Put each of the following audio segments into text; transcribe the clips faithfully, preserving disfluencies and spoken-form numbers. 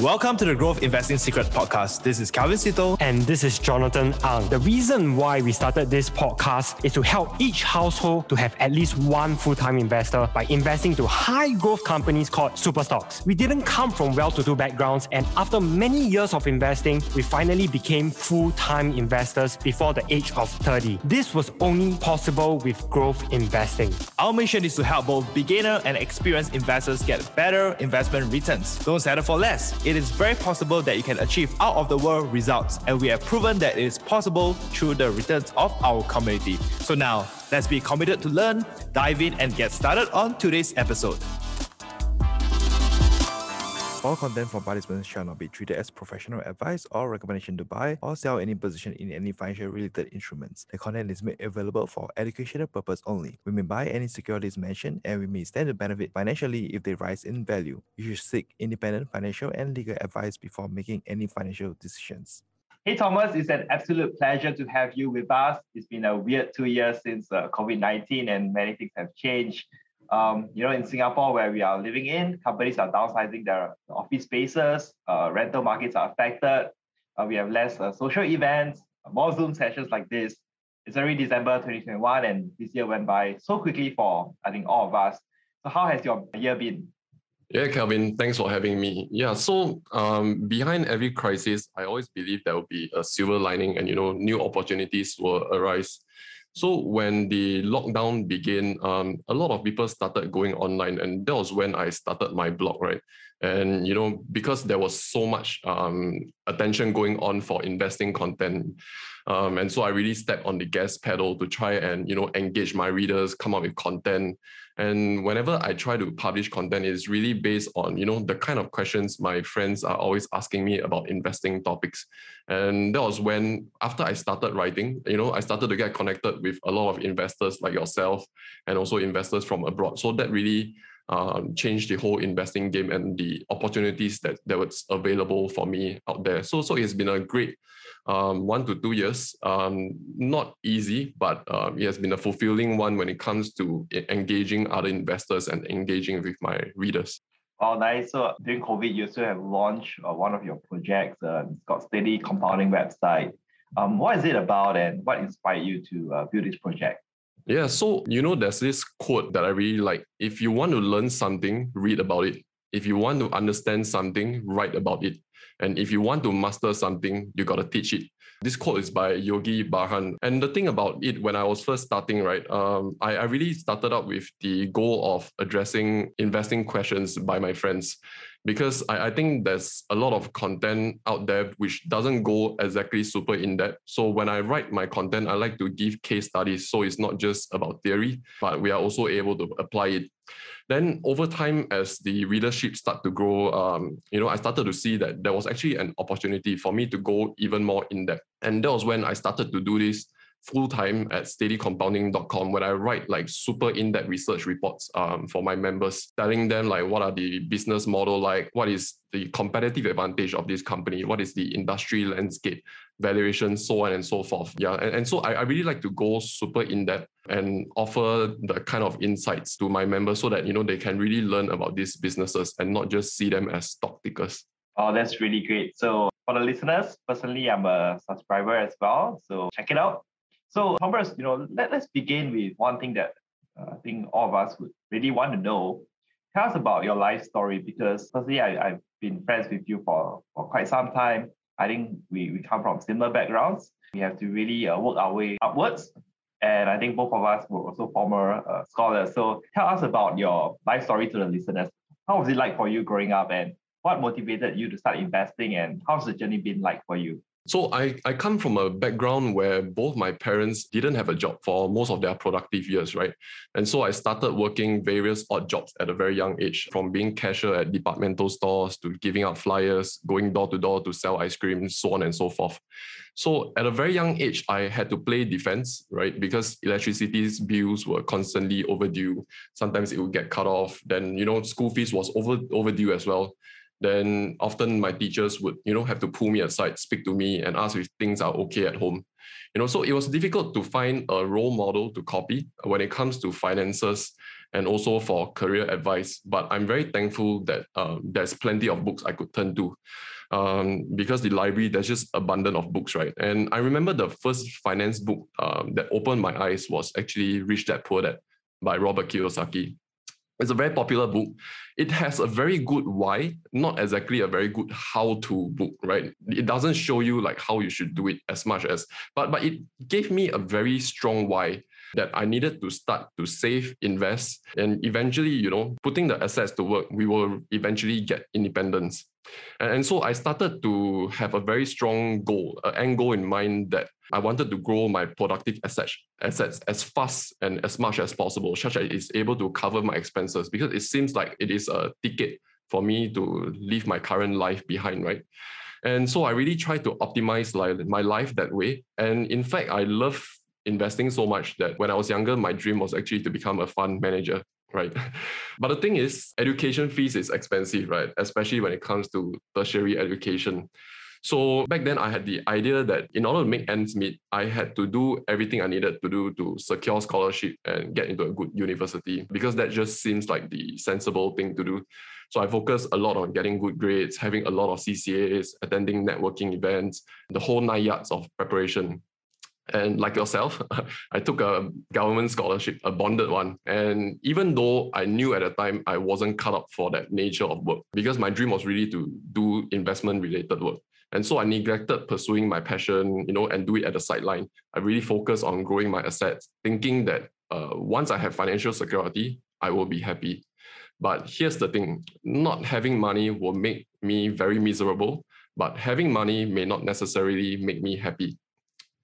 Welcome to the Growth Investing Secret Podcast. This is Calvin Sito. And this is Jonathan Ang. The reason why we started this podcast is to help each household to have at least one full-time investor by investing to high-growth companies called Superstocks. We didn't come from well-to-do backgrounds, and after many years of investing, we finally became full-time investors before the age of thirty. This was only possible with growth investing. Our mission is to help both beginner and experienced investors get better investment returns. Don't settle for less. It is very possible that you can achieve out-of-the-world results, and we have proven that it is possible through the returns of our community. So now, let's be committed to learn, dive in, and get started on today's episode. All content from participants shall not be treated as professional advice or recommendation to buy or sell any position in any financial-related instruments. The content is made available for educational purpose only. We may buy any securities mentioned, and we may stand to benefit financially if they rise in value. You should seek independent financial and legal advice before making any financial decisions. Hey, Thomas, it's an absolute pleasure to have you with us. It's been a weird two years since uh, COVID nineteen, and many things have changed. Um, you know, in Singapore, where we are living in, companies are downsizing their office spaces, uh, rental markets are affected, uh, we have less uh, social events, more Zoom sessions like this. It's already December twenty twenty-one, and this year went by so quickly for, I think, all of us. So how has your year been? Yeah, Calvin, thanks for having me. Yeah, so um, behind every crisis, I always believe there will be a silver lining, and, you know, new opportunities will arise. So when the lockdown began, um, a lot of people started going online, and that was when I started my blog, right? And, you know, because there was so much um, attention going on for investing content. Um, and so I really stepped on the gas pedal to try and, you know, engage my readers, come up with content. And whenever I try to publish content, it's really based on, you know, the kind of questions my friends are always asking me about investing topics. And that was when, after I started writing, you know, I started to get connected with a lot of investors like yourself and also investors from abroad. So that really Um, changed the whole investing game and the opportunities that, that was available for me out there. So, so it's been a great um, one to two years. Um, not easy, but um, it has been a fulfilling one when it comes to engaging other investors and engaging with my readers. Oh, nice. So during COVID, you still have launched uh, one of your projects. Uh, it's called Steady Compounding website. Um, what is it about, and what inspired you to uh, build this project? Yeah, so, you know, there's this quote that I really like. If you want to learn something, read about it. If you want to understand something, write about it. And if you want to master something, you got to teach it. This quote is by Yogi Bhajan. And the thing about it, when I was first starting, right, um, I, I really started out with the goal of addressing investing questions by my friends, because I, I think there's a lot of content out there which doesn't go exactly super in-depth. So when I write my content, I like to give case studies. So it's not just about theory, but we are also able to apply it. Then over time, as the readership started to grow, um, you know, I started to see that there was actually an opportunity for me to go even more in-depth. And that was when I started to do this full-time at Steady Compounding dot com, where I write like super in-depth research reports um, for my members, telling them like what are the business model like, what is the competitive advantage of this company, what is the industry landscape, valuation, so on and so forth. Yeah, and, and so I, I really like to go super in-depth and offer the kind of insights to my members so that, you know, they can really learn about these businesses and not just see them as stock tickers. Oh, that's really great. So for the listeners, personally, I'm a subscriber as well. So check it out. So Thomas, you know, let, let's begin with one thing that uh, I think all of us would really want to know. Tell us about your life story, because personally, I, I've been friends with you for, for quite some time. I think we, we come from similar backgrounds. We have to really uh, work our way upwards. And I think both of us were also former uh, scholars. So tell us about your life story to the listeners. How was it like for you growing up, and what motivated you to start investing, and how's the journey been like for you? So I, I come from a background where both my parents didn't have a job for most of their productive years, right? And so I started working various odd jobs at a very young age, from being cashier at departmental stores to giving out flyers, going door to door to sell ice cream, so on and so forth. So at a very young age, I had to play defense, right? Because electricity's bills were constantly overdue. Sometimes it would get cut off. Then, you know, school fees was over, overdue as well. Then often my teachers would, you know, have to pull me aside, speak to me and ask if things are okay at home. You know, so it was difficult to find a role model to copy when it comes to finances. and also for career advice. But I'm very thankful that uh, there's plenty of books I could turn to, um, because the library, there's just abundant of books, right? And I remember the first finance book um, that opened my eyes was actually Rich Dad Poor Dad by Robert Kiyosaki. It's a very popular book. It has a very good why, not exactly a very good how-to book, right? It doesn't show you like how you should do it as much as, but, but it gave me a very strong why that I needed to start to save, invest, and eventually, you know, putting the assets to work, we will eventually get independence. And, and so I started to have a very strong goal, an end goal in mind that I wanted to grow my productive assets, assets as fast and as much as possible, such that it's able to cover my expenses, because it seems like it is a ticket for me to leave my current life behind, right? And so I really tried to optimize my life that way. And in fact, I love investing so much that when I was younger, my dream was actually to become a fund manager, right? But the thing is, education fees is expensive, right? Especially when it comes to tertiary education. So back then I had the idea that in order to make ends meet, I had to do everything I needed to do to secure scholarship and get into a good university, because that just seems like the sensible thing to do. So I focused a lot on getting good grades, having a lot of C C As, attending networking events, the whole nine yards of preparation. And like yourself, I took a government scholarship, a bonded one. And even though I knew at the time I wasn't cut up for that nature of work, because my dream was really to do investment-related work. And so I neglected pursuing my passion, you know, and do it at the sideline. I really focused on growing my assets, thinking that uh, once I have financial security, I will be happy. But here's the thing, not having money will make me very miserable, but having money may not necessarily make me happy.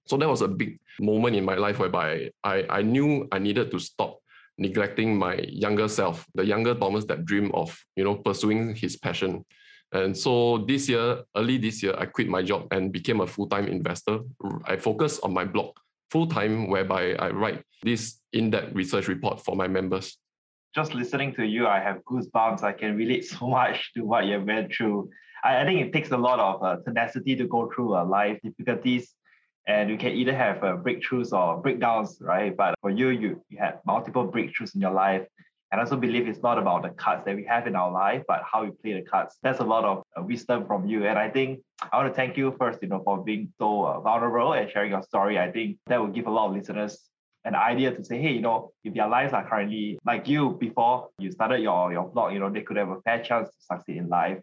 So that was a big moment in my life whereby I, I knew I needed to stop neglecting my younger self, the younger Thomas that dreamed of, you know, pursuing his passion. And so this year, early this year, I quit my job and became a full-time investor. I focus on my blog full-time, whereby I write this in-depth research report for my members. Just listening to you, I have goosebumps. I can relate so much to what you've went through. I, I think it takes a lot of uh, tenacity to go through uh, life difficulties. And you can either have uh, breakthroughs or breakdowns, right? But for you, you, you had multiple breakthroughs in your life. And I also believe it's not about the cards that we have in our life, but how we play the cards. That's a lot of uh, wisdom from you. And I think I want to thank you first, you know, for being so uh, vulnerable and sharing your story. I think that will give a lot of listeners an idea to say, hey, you know, if their lives are currently like you before you started your, your blog, you know, they could have a fair chance to succeed in life.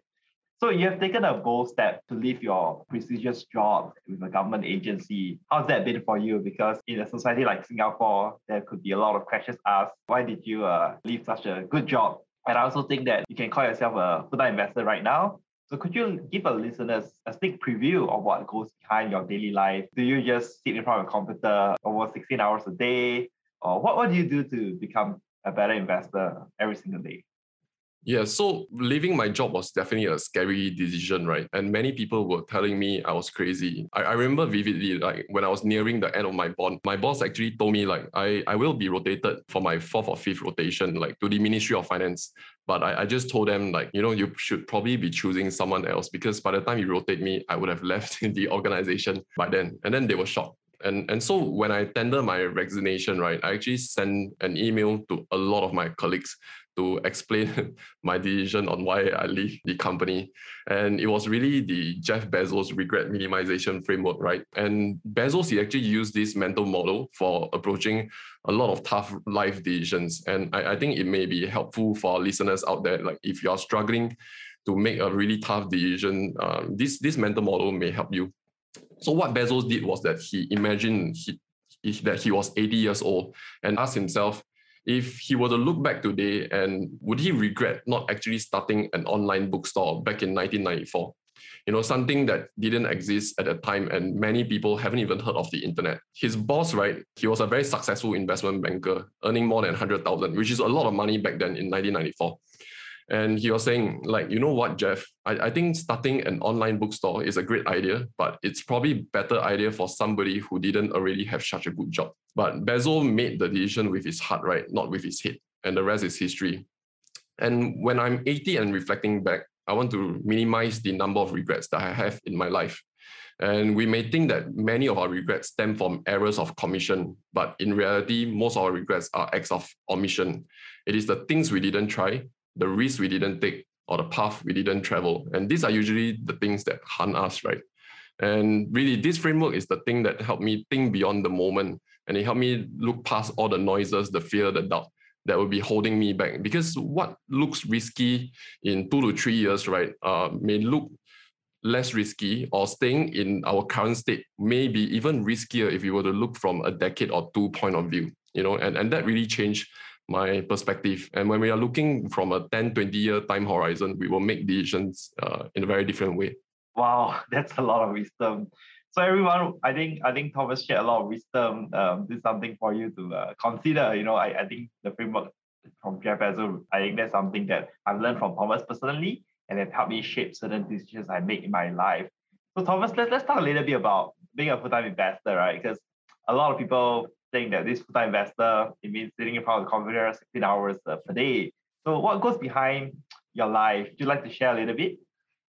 So you have taken a bold step to leave your prestigious job with a government agency. How's that been for you? Because in a society like Singapore, there could be a lot of questions asked. Why did you uh, leave such a good job? And I also think that you can call yourself a full-time investor right now. So could you give our listeners a sneak preview of what goes behind your daily life? Do you just sit in front of a computer over sixteen hours a day? Or what, what do you do to become a better investor every single day? Yeah, so leaving my job was definitely a scary decision, right? And many people were telling me I was crazy. I, I remember vividly, like when I was nearing the end of my bond, my boss actually told me like, I, I will be rotated for my fourth or fifth rotation, like to the Ministry of Finance. But I, I just told them like, you know, you should probably be choosing someone else, because by the time you rotate me, I would have left the organization by then. And then they were shocked. And, and so when I tendered my resignation, right, I actually sent an email to a lot of my colleagues to explain my decision on why I leave the company. And it was really the Jeff Bezos regret minimization framework, right? And Bezos, he actually used this mental model for approaching a lot of tough life decisions. And I, I think it may be helpful for our listeners out there. Like if you're struggling to make a really tough decision, uh, this, this mental model may help you. So what Bezos did was that he imagined he, he, that he was eighty years old and asked himself, if he were to look back today, and would he regret not actually starting an online bookstore back in nineteen ninety-four? You know, something that didn't exist at that time, and many people haven't even heard of the internet. His boss, right, he was a very successful investment banker, earning more than one hundred thousand dollars, which is a lot of money back then in nineteen ninety-four. And he was saying, like, you know what, Jeff, I, I think starting an online bookstore is a great idea, but it's probably a better idea for somebody who didn't already have such a good job. But Bezos made the decision with his heart, right? Not with his head. And the rest is history. And when I'm eighty and reflecting back, I want to minimize the number of regrets that I have in my life. And we may think that many of our regrets stem from errors of commission, but in reality, most of our regrets are acts of omission. It is the things we didn't try, the risks we didn't take, or the path we didn't travel. And these are usually the things that hunt us, right? And really, this framework is the thing that helped me think beyond the moment. And it helped me look past all the noises, the fear, the doubt that would be holding me back. Because what looks risky in two to three years, right, uh, may look less risky, or staying in our current state may be even riskier if you were to look from a decade or two point of view, you know, and, and that really changed my perspective. And when we are looking from a ten, twenty year time horizon, we will make decisions uh, in a very different way. Wow, that's a lot of wisdom. So everyone, I think I think Thomas shared a lot of wisdom. Um, this is something for you to uh, consider. You know, I, I think the framework from Jeff Bezos, I think that's something that I've learned from Thomas personally, and it helped me shape certain decisions I make in my life. So Thomas, let's, let's talk a little bit about being a full-time investor, right? Because a lot of people think that this full-time investor, it means sitting in front of the computer sixteen hours uh, per day. So what goes behind your life? Would you like to share a little bit?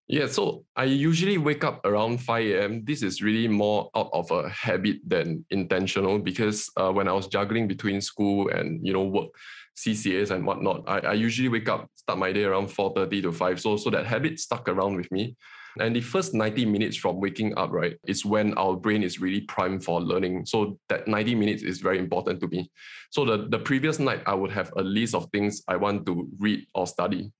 Yeah, so I usually wake up around five a.m. This is really more out of a habit than intentional, because uh, when I was juggling between school and, you know, work, C C As and whatnot, I, I usually wake up, start my day around four thirty to five. So, so that habit stuck around with me. And the first ninety minutes from waking up, right, is when our brain is really primed for learning. So that ninety minutes is very important to me. So the, the previous night, I would have a list of things I want to read or study.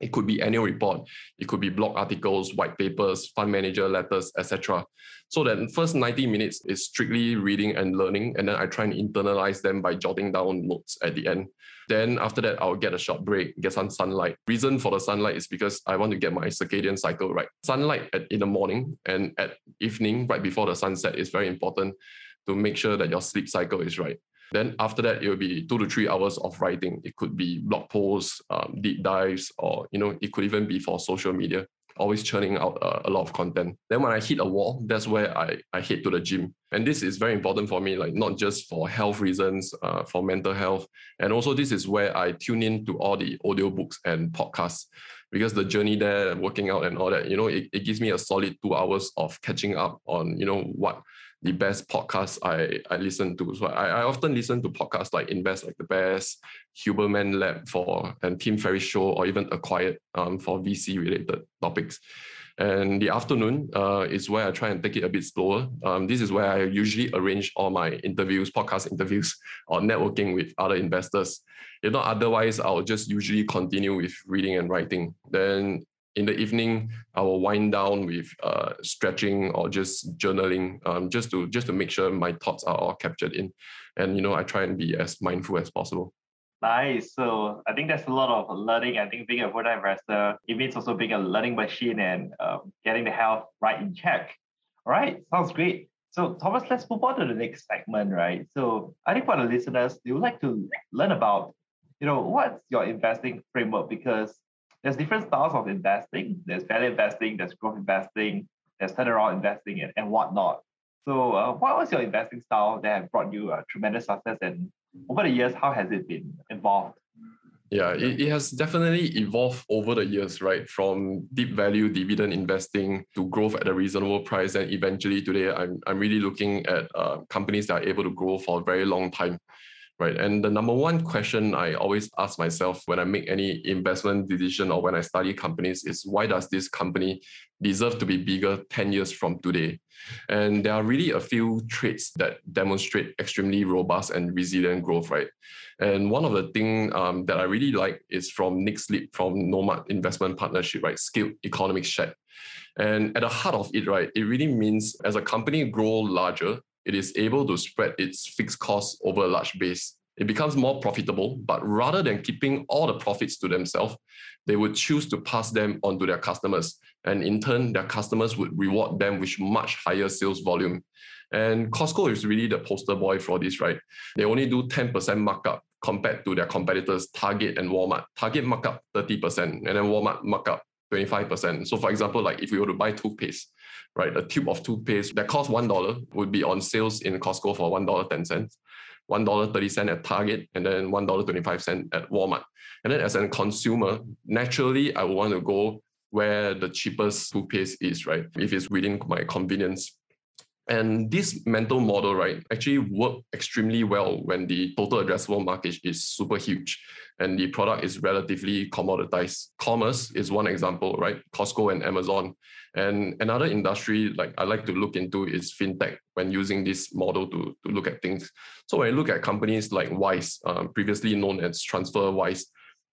It could be annual report, it could be blog articles, white papers, fund manager letters, et cetera. So the first ninety minutes is strictly reading and learning, and then I try and internalize them by jotting down notes at the end. Then after that, I'll get a short break, get some sunlight. Reason for the sunlight is because I want to get my circadian cycle right. Sunlight at, in the morning and at evening, right before the sunset, is very important to make sure that your sleep cycle is right. Then after that, it will be two to three hours of writing. It could be blog posts, um, deep dives, or, you know, it could even be for social media, always churning out uh, a lot of content. Then when I hit a wall, that's where I, I head to the gym. And this is very important for me, like not just for health reasons, uh, for mental health. And also this is where I tune in to all the audiobooks and podcasts, because the journey there, working out and all that, you know, it, it gives me a solid two hours of catching up on, you know, what the best podcasts I, I listen to. So I, I often listen to podcasts like Invest Like The Best, Huberman Lab for, and Tim Ferriss Show, or even Acquired um, for V C-related topics. And the afternoon uh, is where I try and take it a bit slower. Um, this is where I usually arrange all my interviews, podcast interviews, or networking with other investors. If not otherwise, I'll just usually continue with reading and writing. Then in the evening, I will wind down with uh, stretching or just journaling, um, just to just to make sure my thoughts are all captured in. And, you know, I try and be as mindful as possible. Nice. So I think that's a lot of learning. I think being a full-time investor, it means also being a learning machine and um, getting the health right in check. All right. Sounds great. So Thomas, let's move on to the next segment, right? So I think for the listeners, they would like to learn about, you know, what's your investing framework? Because there's different styles of investing. There's value investing, there's growth investing, there's turnaround investing, and, and whatnot. So uh, what was your investing style that brought you uh, tremendous success? And over the years, how has it been evolved? Yeah, it, it has definitely evolved over the years, right? From deep value dividend investing to growth at a reasonable price. And eventually today, I'm, I'm really looking at uh, companies that are able to grow for a very long time. Right. And the number one question I always ask myself when I make any investment decision or when I study companies is, why does this company deserve to be bigger ten years from today? And there are really a few traits that demonstrate extremely robust and resilient growth, right? And one of the things um, that I really like is from Nick Sleep from Nomad Investment Partnership, right? Scaled economic shed. And at the heart of it, right, it really means as a company grows larger, it is able to spread its fixed costs over a large base. It becomes more profitable, but rather than keeping all the profits to themselves, they would choose to pass them on to their customers. And in turn, their customers would reward them with much higher sales volume. And Costco is really the poster boy for this, right? They only do ten percent markup compared to their competitors, Target and Walmart. Target markup thirty percent, and then Walmart markup twenty-five percent. So for example, like if we were to buy toothpaste, right, a tube of toothpaste that costs one dollar would be on sales in Costco for one dollar ten cents, one dollar thirty cents at Target, and then one dollar twenty-five cents at Walmart. And then as a consumer, naturally, I would want to go where the cheapest toothpaste is, right, if it's within my convenience. And this mental model, right, actually worked extremely well when the total addressable market is super huge and the product is relatively commoditized. Commerce is one example, right? Costco and Amazon. And another industry like I like to look into is fintech when using this model to, to look at things. So when I look at companies like Wise, um, previously known as TransferWise,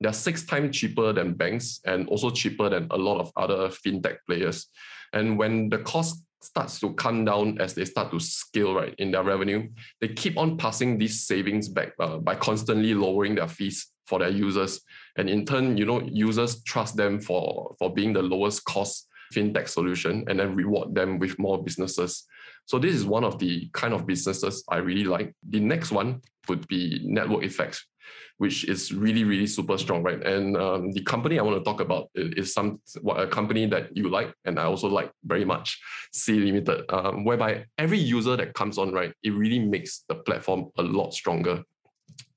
they're six times cheaper than banks and also cheaper than a lot of other fintech players. And when the cost starts to come down as they start to scale, right, in their revenue, they keep on passing these savings back uh, by constantly lowering their fees for their users. And in turn, you know, users trust them for, for being the lowest cost fintech solution and then reward them with more businesses. So this is one of the kind of businesses I really like. The next one would be network effects, which is really, really super strong, right? And um, the company I want to talk about is some a company that you like, and I also like very much, Sea Limited, um, whereby every user that comes on, right, it really makes the platform a lot stronger.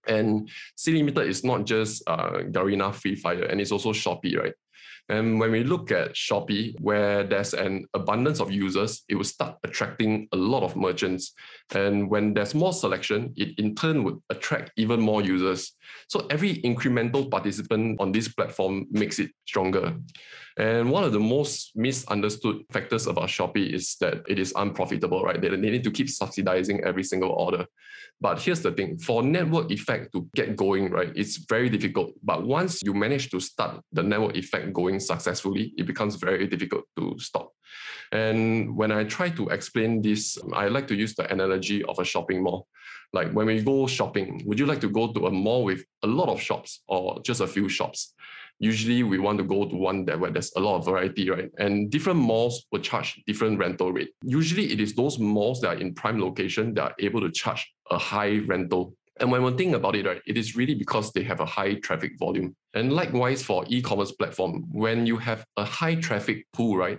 And Sea Limited is not just uh, Garena, Free Fire, and it's also Shopee, right? And when we look at Shopee, where there's an abundance of users, it will start attracting a lot of merchants. And when there's more selection, it in turn would attract even more users. So every incremental participant on this platform makes it stronger. And one of the most misunderstood factors about Shopee is that it is unprofitable, right? They, they need to keep subsidizing every single order. But here's the thing, for network effect to get going, right, it's very difficult. But once you manage to start the network effect going successfully, it becomes very difficult to stop. And when I try to explain this, I like to use the analogy of a shopping mall. Like when we go shopping, would you like to go to a mall with a lot of shops or just a few shops? Usually we want to go to one that where there's a lot of variety, right? And different malls will charge different rental rate. Usually it is those malls that are in prime location that are able to charge a high rental. And when one thing about it, right, it is really because they have a high traffic volume. And likewise for e-commerce platform, when you have a high traffic pool, right,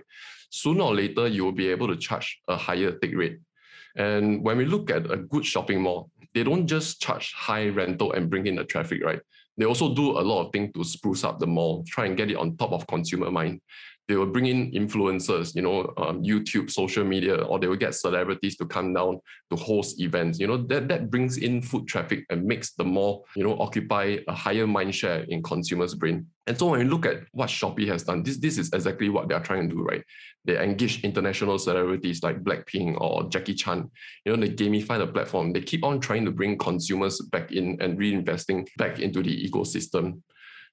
sooner or later you will be able to charge a higher take rate. And when we look at a good shopping mall, they don't just charge high rental and bring in the traffic, right? They also do a lot of things to spruce up the mall, try and get it on top of consumer mind. They will bring in influencers, you know, um, YouTube, social media, or they will get celebrities to come down to host events. You know, that, that brings in foot traffic and makes the mall, you know, occupy a higher mind share in consumers' brain. And so when you look at what Shopee has done, this, this is exactly what they're trying to do, right? They engage international celebrities like Blackpink or Jackie Chan. You know, they gamify the platform. They keep on trying to bring consumers back in and reinvesting back into the ecosystem.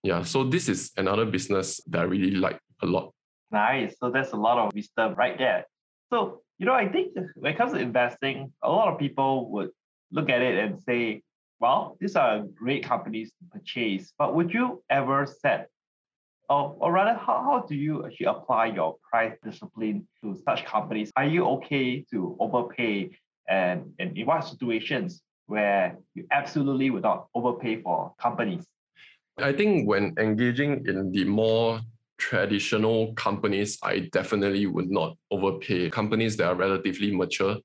Yeah, so this is another business that I really like a lot. Nice. So that's a lot of wisdom right there. So, you know, I think when it comes to investing, a lot of people would look at it and say, well, these are great companies to purchase. But would you ever set, or, or rather, how, how do you actually apply your price discipline to such companies? Are you okay to overpay? And, and in what situations where you absolutely would not overpay for companies? I think when engaging in the more traditional companies, I definitely would not overpay. Companies that are relatively mature,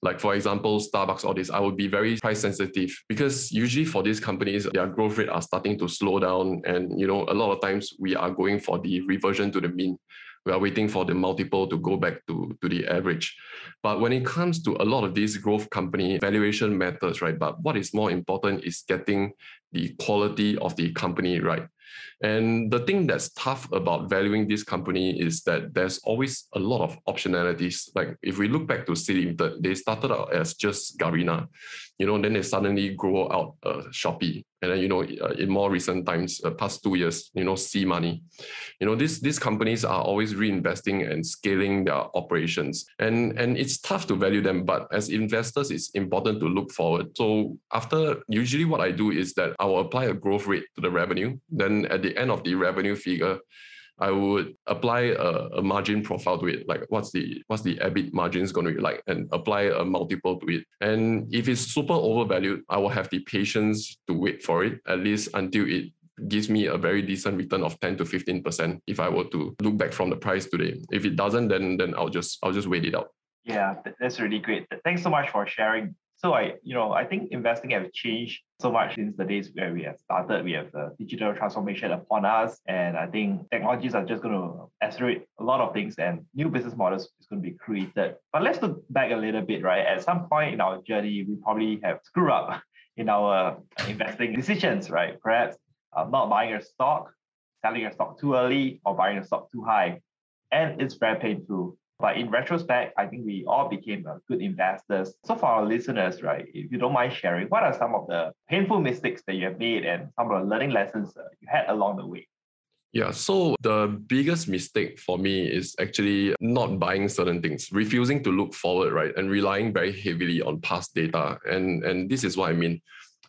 like for example, Starbucks or this, I would be very price sensitive because usually for these companies, their growth rate are starting to slow down. And, you know, a lot of times we are going for the reversion to the mean. We are waiting for the multiple to go back to, to the average. But when it comes to a lot of these growth company valuation matters, right? But what is more important is getting the quality of the company right. And the thing that's tough about valuing this company is that there's always a lot of optionalities. Like if we look back to Sea Limited, they started out as just Garena, you know, then they suddenly grow out uh, Shopee. And then, you know, in more recent times, uh, past two years, you know, Sea Money, you know, these, these companies are always reinvesting and scaling their operations. And, and it's tough to value them, but as investors, it's important to look forward. So after, usually what I do is that I will apply a growth rate to the revenue. Then at the end of the revenue figure, I would apply a, a margin profile to it, like what's the what's the E B I T margin is going to be like, and apply a multiple to it. And if it's super overvalued, I will have the patience to wait for it, at least until it gives me a very decent return of ten to fifteen percent if I were to look back from the price today. If it doesn't, then then I'll just I'll just wait it out. Yeah, that's really great. Thanks so much for sharing So I, you know, I think investing has changed so much since the days where we have started. We have the digital transformation upon us, and I think technologies are just going to accelerate a lot of things, and new business models is going to be created. But let's look back a little bit, right? At some point in our journey, we probably have screwed up in our investing decisions, right? Perhaps uh, not buying a stock, selling a stock too early, or buying a stock too high, and it's very painful. But in retrospect, I think we all became good investors. So for our listeners, right, if you don't mind sharing, what are some of the painful mistakes that you have made and some of the learning lessons you had along the way? Yeah, so the biggest mistake for me is actually not buying certain things, refusing to look forward, right, and relying very heavily on past data. And, and this is what I mean.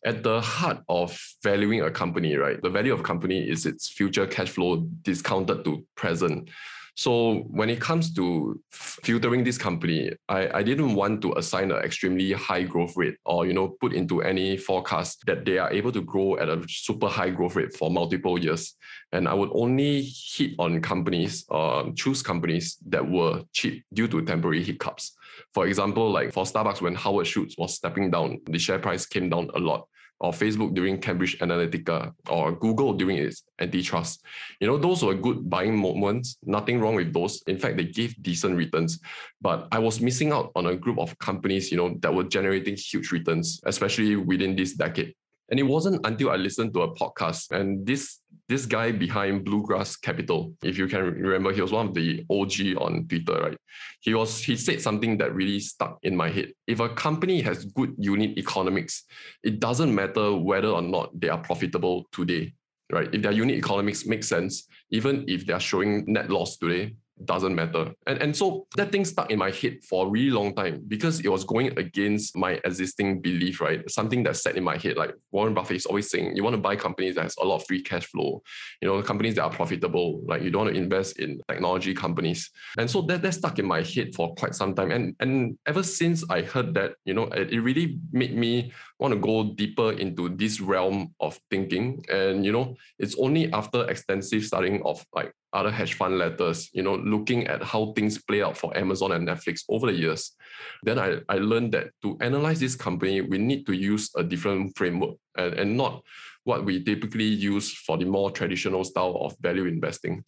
At the heart of valuing a company, right, the value of company is its future cash flow discounted to present. So when it comes to filtering this company, I, I didn't want to assign an extremely high growth rate or, you know, put into any forecast that they are able to grow at a super high growth rate for multiple years. And I would only hit on companies, uh, choose companies that were cheap due to temporary hiccups. For example, like for Starbucks, when Howard Schultz was stepping down, the share price came down a lot. Or Facebook during Cambridge Analytica, or Google during its antitrust. You know, those were good buying moments. Nothing wrong with those. In fact, they gave decent returns. But I was missing out on a group of companies, you know, that were generating huge returns, especially within this decade. And it wasn't until I listened to a podcast, and this this guy behind Bluegrass Capital, if you can remember, he was one of the O G on Twitter, right? He was he said something that really stuck in my head. If a company has good unit economics, it doesn't matter whether or not they are profitable today, right? If their unit economics make sense, even if they are showing net loss today, doesn't matter. And, and so that thing stuck in my head for a really long time because it was going against my existing belief, right? Something that sat in my head, like Warren Buffett is always saying, you want to buy companies that has a lot of free cash flow, you know, companies that are profitable, like you don't want to invest in technology companies. And so that, that stuck in my head for quite some time. And, and ever since I heard that, you know, it, it really made me want to go deeper into this realm of thinking. And, you know, it's only after extensive studying of like other hedge fund letters, you know, looking at how things play out for Amazon and Netflix over the years. Then I, I learned that to analyze this company, we need to use a different framework and, and not what we typically use for the more traditional style of value investing.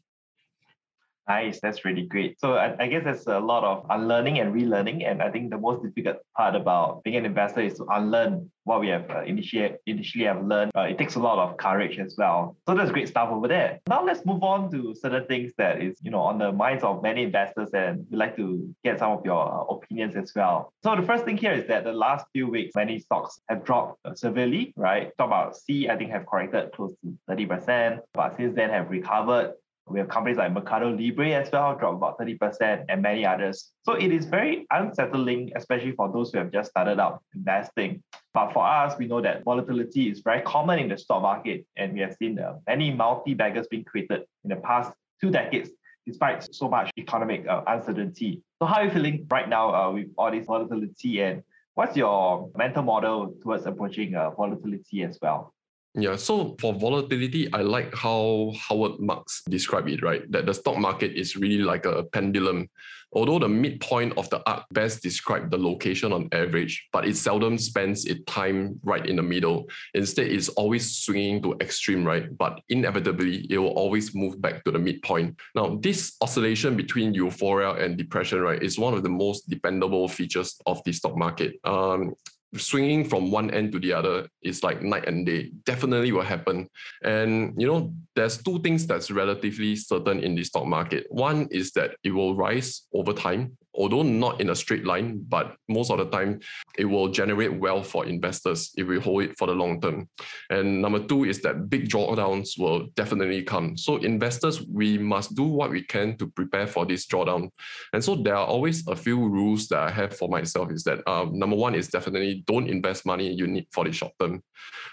Nice, that's really great. So I, I guess there's a lot of unlearning and relearning. And I think the most difficult part about being an investor is to unlearn what we have uh, initially, initially have learned. Uh, it takes a lot of courage as well. So that's great stuff over there. Now let's move on to certain things that is, you know, on the minds of many investors, and we'd like to get some of your uh, opinions as well. So the first thing here is that the last few weeks, many stocks have dropped uh, severely, right? Talk about C, I think have corrected close to thirty percent, but since then have recovered. We have companies like Mercado Libre as well, dropped about thirty percent, and many others. So it is very unsettling, especially for those who have just started out investing. But for us, we know that volatility is very common in the stock market, and we have seen uh, many multi-baggers being created in the past two decades, despite so much economic uh, uncertainty. So how are you feeling right now uh, with all this volatility, and what's your mental model towards approaching uh, volatility as well? Yeah, so for volatility, I like how Howard Marks described it, right? That the stock market is really like a pendulum. Although the midpoint of the arc best describes the location on average, but it seldom spends its time right in the middle. Instead, it's always swinging to extreme right, but inevitably, it will always move back to the midpoint. Now, this oscillation between euphoria and depression, right, is one of the most dependable features of the stock market. Um, Swinging from one end to the other is like night and day. Definitely will happen. And, you know, there's two things that's relatively certain in the stock market. One is that it will rise over time, although not in a straight line, but most of the time, it will generate wealth for investors if we hold it for the long term. And number two is that big drawdowns will definitely come. So investors, we must do what we can to prepare for this drawdown. And so there are always a few rules that I have for myself is that um, number one is definitely don't invest money you need for the short term.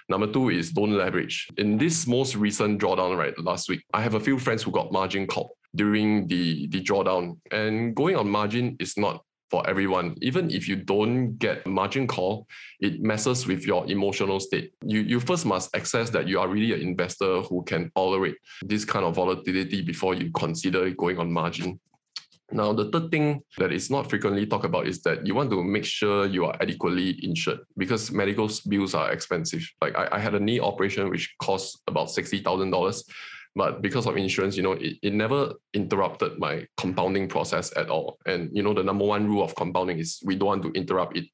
Number two is don't leverage. In this most recent drawdown, right, last week, I have a few friends who got margin called during the, the drawdown. And going on margin is not for everyone. Even if you don't get a margin call, it messes with your emotional state. You, you first must assess that you are really an investor who can tolerate this kind of volatility before you consider going on margin. Now, the third thing that is not frequently talked about is that you want to make sure you are adequately insured, because medical bills are expensive. Like I, I had a knee operation, which cost about sixty thousand dollars. But because of insurance, you know, it, it never interrupted my compounding process at all. And, you know, the number one rule of compounding is we don't want to interrupt it.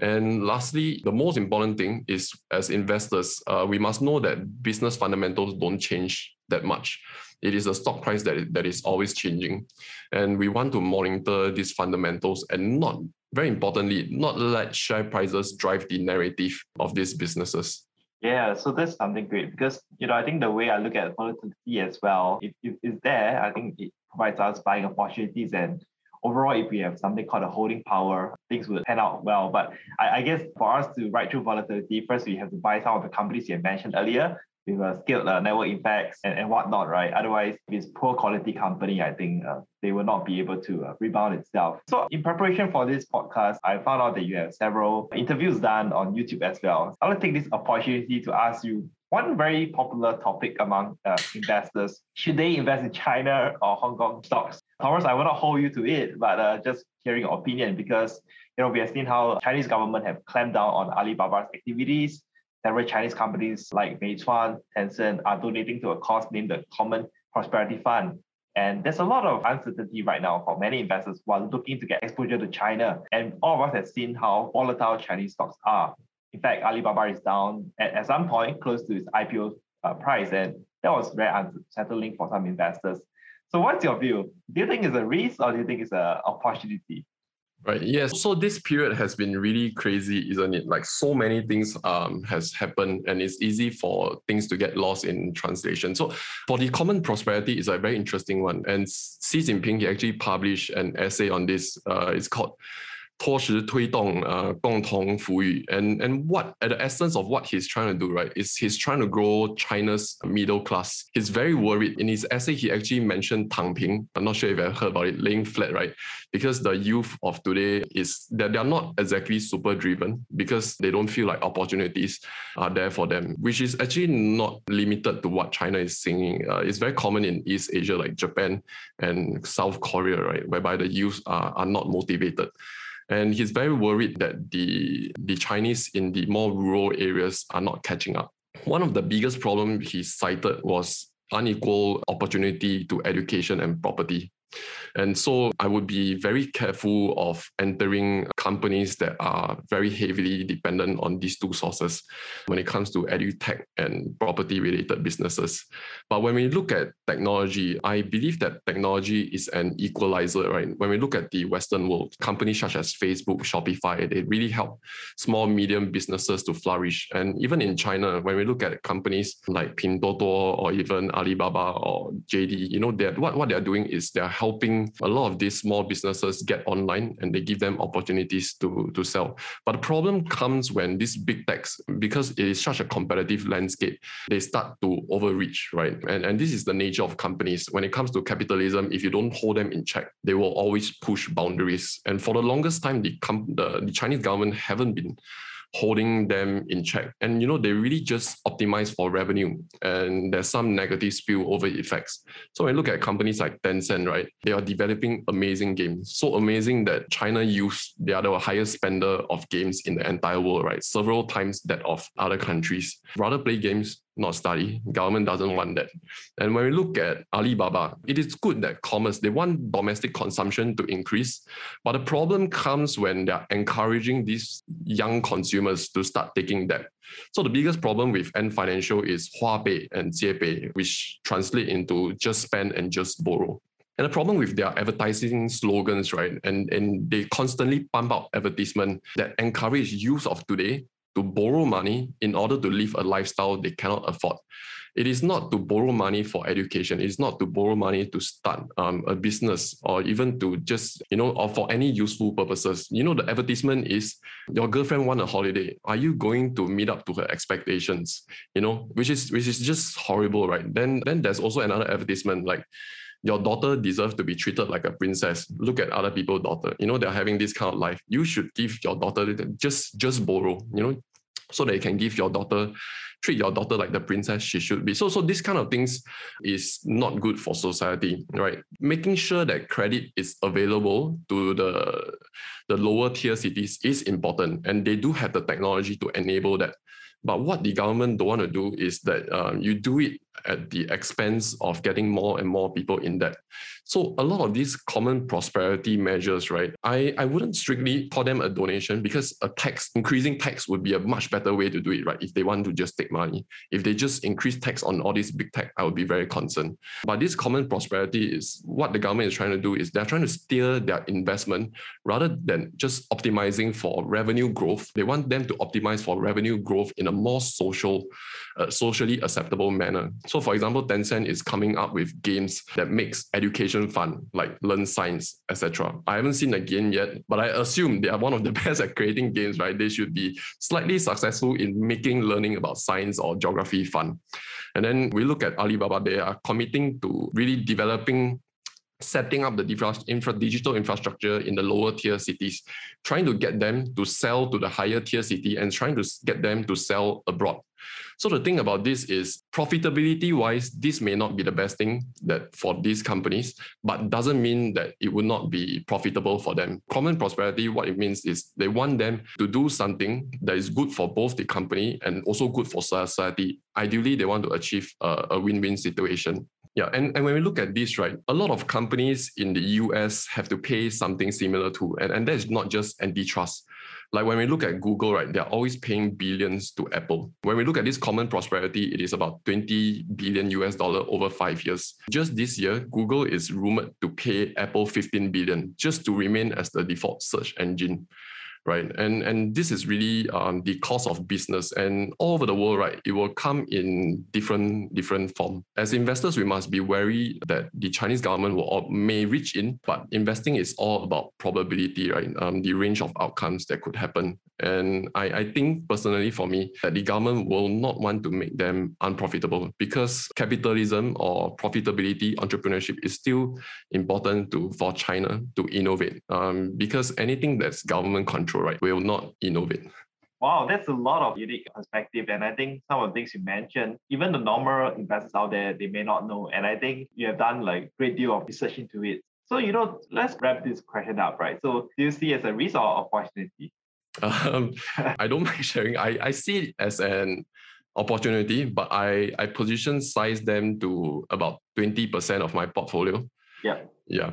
And lastly, the most important thing is, as investors, uh, we must know that business fundamentals don't change that much. It is a stock price that, that is always changing. And we want to monitor these fundamentals and not, very importantly, not let share prices drive the narrative of these businesses. Yeah, so that's something great because, you know, I think the way I look at volatility as well, if it is there, I think it provides us buying opportunities. And overall, if we have something called a holding power, things would pan out well. But I, I guess for us to ride through volatility, first, we have to buy some of the companies you mentioned earlier with uh, scaled uh, network impacts and, and whatnot, right? Otherwise, if it's poor quality company, I think uh, they will not be able to uh, rebound itself. So in preparation for this podcast, I found out that you have several interviews done on YouTube as well. I want to take this opportunity to ask you one very popular topic among uh, investors. Should they invest in China or Hong Kong stocks? Thomas, I will not hold you to it, but uh, just hearing your opinion, because you know we have seen how Chinese government have clamped down on Alibaba's activities. Several Chinese companies like Meituan, Tencent are donating to a cause named the Common Prosperity Fund. And there's a lot of uncertainty right now for many investors who are looking to get exposure to China. And all of us have seen how volatile Chinese stocks are. In fact, Alibaba is down at, at some point close to its I P O uh, price. And that was very unsettling for some investors. So what's your view? Do you think it's a risk or do you think it's an opportunity? Right. Yes. So this period has been really crazy, isn't it? Like so many things um, has happened, and it's easy for things to get lost in translation. So for the common prosperity is a very interesting one. And Xi Jinping, he actually published an essay on this. Uh, it's called 脱实推动, uh, 共同富裕. And, and what, at the essence of what he's trying to do, right, is he's trying to grow China's middle class. He's very worried. In his essay, he actually mentioned Tangping. I'm not sure if I've heard about it, laying flat, right? Because the youth of today is that they're not exactly super driven because they don't feel like opportunities are there for them, which is actually not limited to what China is singing. Uh, it's very common in East Asia, like Japan and South Korea, right? Whereby the youth are, are not motivated. And he's very worried that the, the Chinese in the more rural areas are not catching up. One of the biggest problems he cited was unequal opportunity to education and property. And so I would be very careful of entering companies that are very heavily dependent on these two sources when it comes to edutech and property-related businesses. But when we look at technology, I believe that technology is an equalizer, right? When we look at the Western world, companies such as Facebook, Shopify, they really help small, medium businesses to flourish. And even in China, when we look at companies like Pinduoduo or even Alibaba or J D, you know, they're, what, what they're doing is they're helping a lot of these small businesses get online, and they give them opportunities to, to sell. But the problem comes when these big techs, because it is such a competitive landscape, they start to overreach, right? And, and this is the nature of companies. When it comes to capitalism, if you don't hold them in check, they will always push boundaries. And for the longest time, the, com- the, the Chinese government haven't been holding them in check. And, you know, they really just optimize for revenue, and there's some negative spillover effects. So when you look at companies like Tencent, right, they are developing amazing games. So amazing that China youth, they are the highest spender of games in the entire world, right? Several times that of other countries. Rather play games, not study. Government doesn't want that. And when we look at Alibaba, it is good that commerce, they want domestic consumption to increase. But the problem comes when they're encouraging these young consumers to start taking debt. So the biggest problem with Ant Financial is Huapei and Jiepei, which translate into just spend and just borrow. And the problem with their advertising slogans, right? And, and they constantly pump out advertisement that encourage youth of today to borrow money in order to live a lifestyle they cannot afford. It is not to borrow money for education. It's not to borrow money to start um, a business or even to just, you know, or for any useful purposes. You know, the advertisement is your girlfriend wants a holiday. Are you going to meet up to her expectations? You know, which is which is just horrible, right? Then then there's also another advertisement like, your daughter deserves to be treated like a princess. Look at other people's daughter. You know, they're having this kind of life. You should give your daughter, just, just borrow, you know. so that you can give your daughter, treat your daughter like the princess she should be. So, so this kind of things is not good for society, right? Making sure that credit is available to the, the lower tier cities is important, and they do have the technology to enable that. But what the government don't want to do is that um, you do it at the expense of getting more and more people in debt. So a lot of these common prosperity measures, right, I, I wouldn't strictly call them a donation, because a tax, increasing tax would be a much better way to do it, right? If they want to just take money. If they just increase tax on all these big tech, I would be very concerned. But this common prosperity is what the government is trying to do, is they're trying to steer their investment rather than just optimizing for revenue growth. They want them to optimize for revenue growth in a more social, uh, socially acceptable manner. So for example, Tencent is coming up with games that makes education fun, like Learn Science, et cetera. I haven't seen a game yet, but I assume they are one of the best at creating games, right? They should be slightly successful in making learning about science or geography fun. And then we look at Alibaba, they are committing to really developing, setting up the infra- digital infrastructure in the lower tier cities, trying to get them to sell to the higher tier city and trying to get them to sell abroad. So the thing about this is, profitability-wise, this may not be the best thing that for these companies, but doesn't mean that it would not be profitable for them. Common prosperity, what it means is they want them to do something that is good for both the company and also good for society. Ideally, they want to achieve a, a win-win situation. Yeah, and, and when we look at this, right, a lot of companies in the U S have to pay something similar to, and, and that is not just antitrust. Like when we look at Google, right, they're always paying billions to Apple. When we look at this common prosperity, it is about twenty billion U S dollars over five years. Just this year, Google is rumored to pay Apple fifteen billion just to remain as the default search engine, right? And, and this is really um, the cost of business. And all over the world, right, it will come in different, different form. As investors, we must be wary that the Chinese government will may reach in, but investing is all about probability, right? Um, the range of outcomes that could happen. And I, I think personally for me, that the government will not want to make them unprofitable, because capitalism or profitability, entrepreneurship is still important to for China to innovate, um, because anything that's government controlled, right, will not innovate. Wow, that's a lot of unique perspective. And I think some of the things you mentioned, even the normal investors out there, they may not know. And I think you have done like a great deal of research into it. So, you know, let's wrap this question up, right? So do you see it as a risk or opportunity? Um, I don't mind sharing. I, I see it as an opportunity, but I, I position size them to about twenty percent of my portfolio. Yeah. Yeah.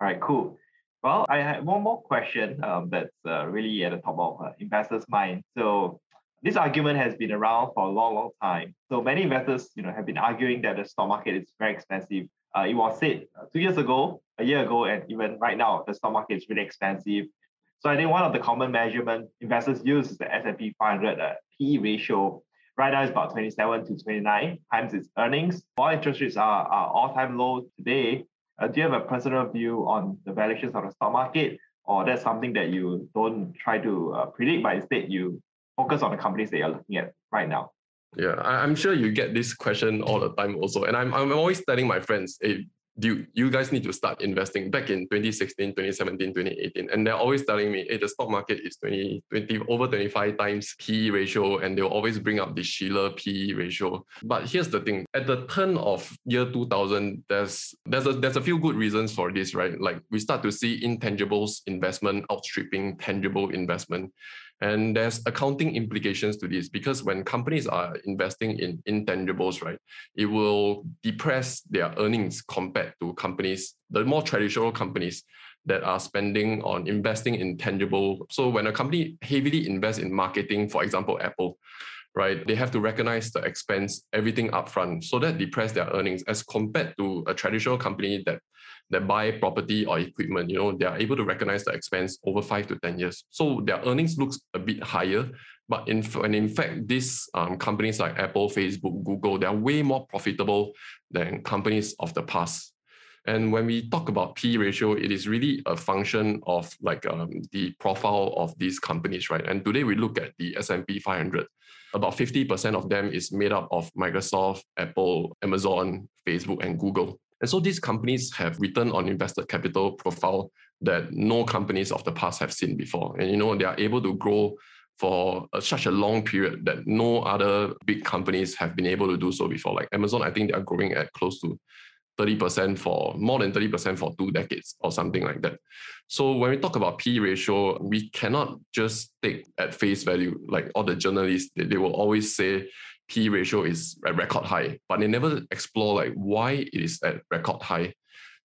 All right, cool. Well, I have one more question um, that's uh, really at the top of uh, investors' mind. So this argument has been around for a long, long time. So many investors, you know, have been arguing that the stock market is very expensive. Uh, it was said uh, two years ago, a year ago, and even right now, the stock market is really expensive. So I think one of the common measurement investors use is the S and P five hundred uh, P E ratio. Right now, it's about twenty-seven to twenty-nine times its earnings. All interest rates are, are all-time low today. Uh, do you have a personal view on the valuations of the stock market, or that's something that you don't try to uh, predict, but instead you focus on the companies that you're looking at right now? Yeah, I'm sure you get this question all the time also. And I'm I'm always telling my friends, hey, do you guys need to start investing back in twenty sixteen, twenty seventeen, twenty eighteen. And they're always telling me, hey, the stock market is twenty, twenty over twenty-five times P E ratio. And they'll always bring up the Shiller P E ratio. But here's the thing. At the turn of year two thousand, there's, there's, a, there's a few good reasons for this, right? Like we start to see intangibles investment outstripping tangible investment. And there's accounting implications to this, because when companies are investing in intangibles, right, it will depress their earnings compared to companies, the more traditional companies that are spending on investing in tangible. So when a company heavily invests in marketing, for example, Apple, right, they have to recognize the expense, everything upfront, so that depresses their earnings as compared to a traditional company that that buy property or equipment. You know, they are able to recognize the expense over five to ten years. So their earnings looks a bit higher. But in, and in fact, these um, companies like Apple, Facebook, Google, they're way more profitable than companies of the past. And when we talk about P ratio, it is really a function of like um, the profile of these companies, right? And today we look at the S and P five hundred. About fifty percent of them is made up of Microsoft, Apple, Amazon, Facebook, and Google. And so these companies have return on invested capital profile that no companies of the past have seen before. And, you know, they are able to grow for a, such a long period that no other big companies have been able to do so before. Like Amazon, I think they are growing at close to thirty percent for more than thirty percent for two decades or something like that. So when we talk about P ratio, we cannot just take at face value. Like all the journalists, they, they will always say P ratio is at record high, but they never explore like why it is at record high.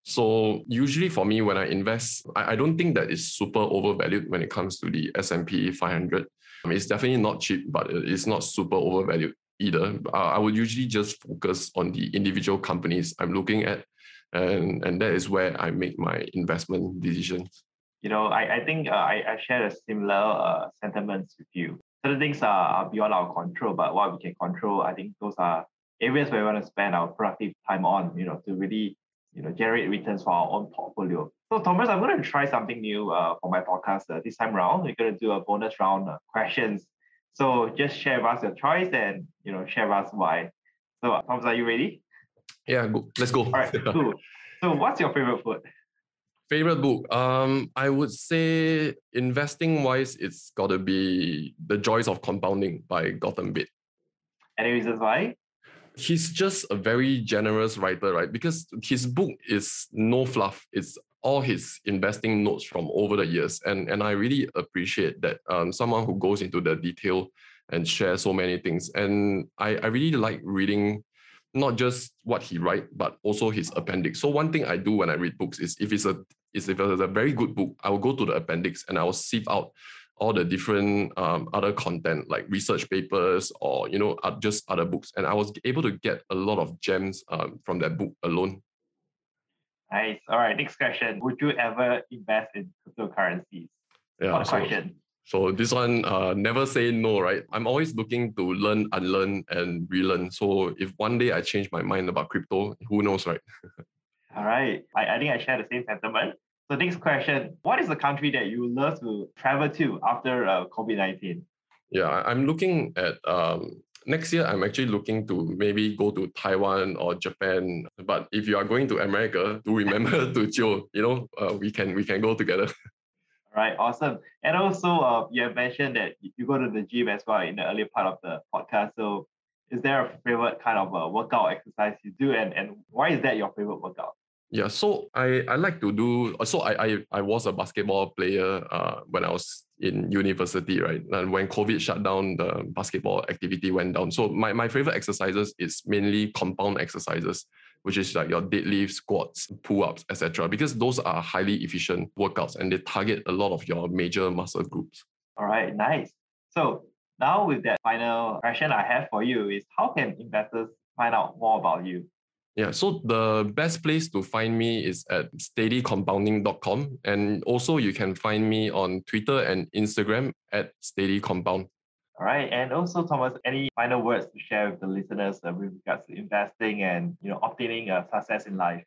So usually for me, when I invest, I, I don't think that it's super overvalued when it comes to the S and P five hundred. I mean, it's definitely not cheap, but it's not super overvalued either. Uh, I would usually just focus on the individual companies I'm looking at, and, and that is where I make my investment decisions. You know, I, I think uh, I, I share a similar uh, sentiments with you. Certain things are beyond our control, but what we can control, I think those are areas where we want to spend our productive time on, you know, to really you know, generate returns for our own portfolio. So Thomas, I'm going to try something new uh, for my podcast uh, this time around. We're going to do a bonus round of questions. So just share with us your choice and, you know, share with us why. So Thomas, are you ready? Yeah, go. Let's go. All right, cool. So what's your favorite food? Favorite book? Um, I would say investing-wise, it's got to be The Joys of Compounding by Gotham Bid. Any reasons why? He's just a very generous writer, right? Because his book is no fluff. It's all his investing notes from over the years. And, and I really appreciate that um, someone who goes into the detail and shares so many things. And I, I really like reading not just what he writes, but also his appendix. So one thing I do when I read books is if it's a, is if it's a very good book, I will go to the appendix and I will sieve out all the different um, other content like research papers or, you know, just other books. And I was able to get a lot of gems um, from that book alone. Nice. All right. Next question. Would you ever invest in cryptocurrencies? Yeah. What so, question? So this one, uh, never say no, right? I'm always looking to learn, unlearn, and relearn. So if one day I change my mind about crypto, who knows, right? All right. I, I think I share the same sentiment. So next question, what is the country that you love to travel to after uh, COVID nineteen? Yeah, I'm looking at um, next year, I'm actually looking to maybe go to Taiwan or Japan. But if you are going to America, do remember to chill. You know, uh, we can we can go together. All right, awesome. And also, uh, you have mentioned that you go to the gym as well in the early part of the podcast. So is there a favorite kind of a workout exercise you do? And, and why is that your favorite workout? Yeah, so I, I like to do, so I I, I was a basketball player uh, when I was in university, right? And when COVID shut down, the basketball activity went down. So my, my favorite exercises is mainly compound exercises, which is like your deadlifts, squats, pull-ups, et cetera. Because those are highly efficient workouts and they target a lot of your major muscle groups. All right, nice. So now with that final question I have for you is how can investors find out more about you? Yeah, so the best place to find me is at Steady Compounding dot com. And also you can find me on Twitter and Instagram at SteadyCompound. All right. And also, Thomas, any final words to share with the listeners with regards to investing and you know obtaining a success in life?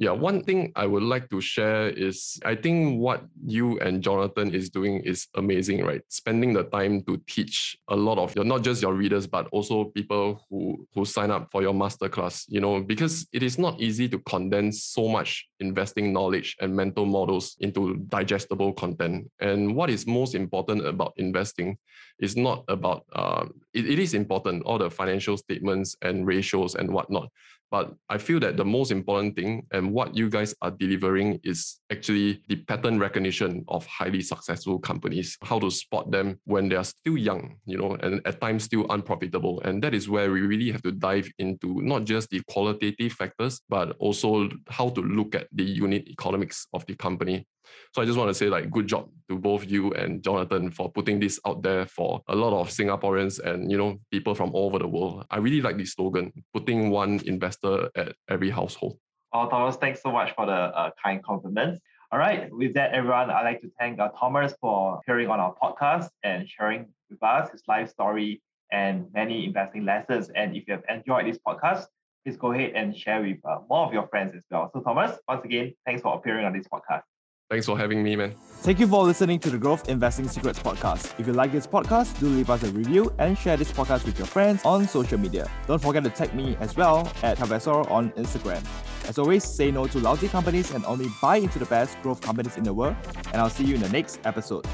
Yeah, one thing I would like to share is I think what you and Jonathan is doing is amazing, right? Spending the time to teach a lot of your, not just your readers, but also people who, who sign up for your masterclass, you know, because it is not easy to condense so much investing knowledge and mental models into digestible content. And what is most important about investing is not about, uh, it, it is important, all the financial statements and ratios and whatnot. But I feel that the most important thing and what you guys are delivering is actually the pattern recognition of highly successful companies, how to spot them when they are still young, you know, and at times still unprofitable. And that is where we really have to dive into not just the qualitative factors, but also how to look at the unit economics of the company. So I just want to say like good job to both you and Jonathan for putting this out there for a lot of Singaporeans and, you know, people from all over the world. I really like this slogan, putting one investor at every household. Well, Thomas, thanks so much for the uh, kind compliments. All right. With that, everyone, I'd like to thank uh, Thomas for appearing on our podcast and sharing with us his life story and many investing lessons. And if you have enjoyed this podcast, please go ahead and share with uh, more of your friends as well. So Thomas, once again, thanks for appearing on this podcast. Thanks for having me, man. Thank you for listening to the Growth Investing Secrets podcast. If you like this podcast, do leave us a review and share this podcast with your friends on social media. Don't forget to tag me as well at Calvesor on Instagram. As always, say no to lousy companies and only buy into the best growth companies in the world. And I'll see you in the next episode.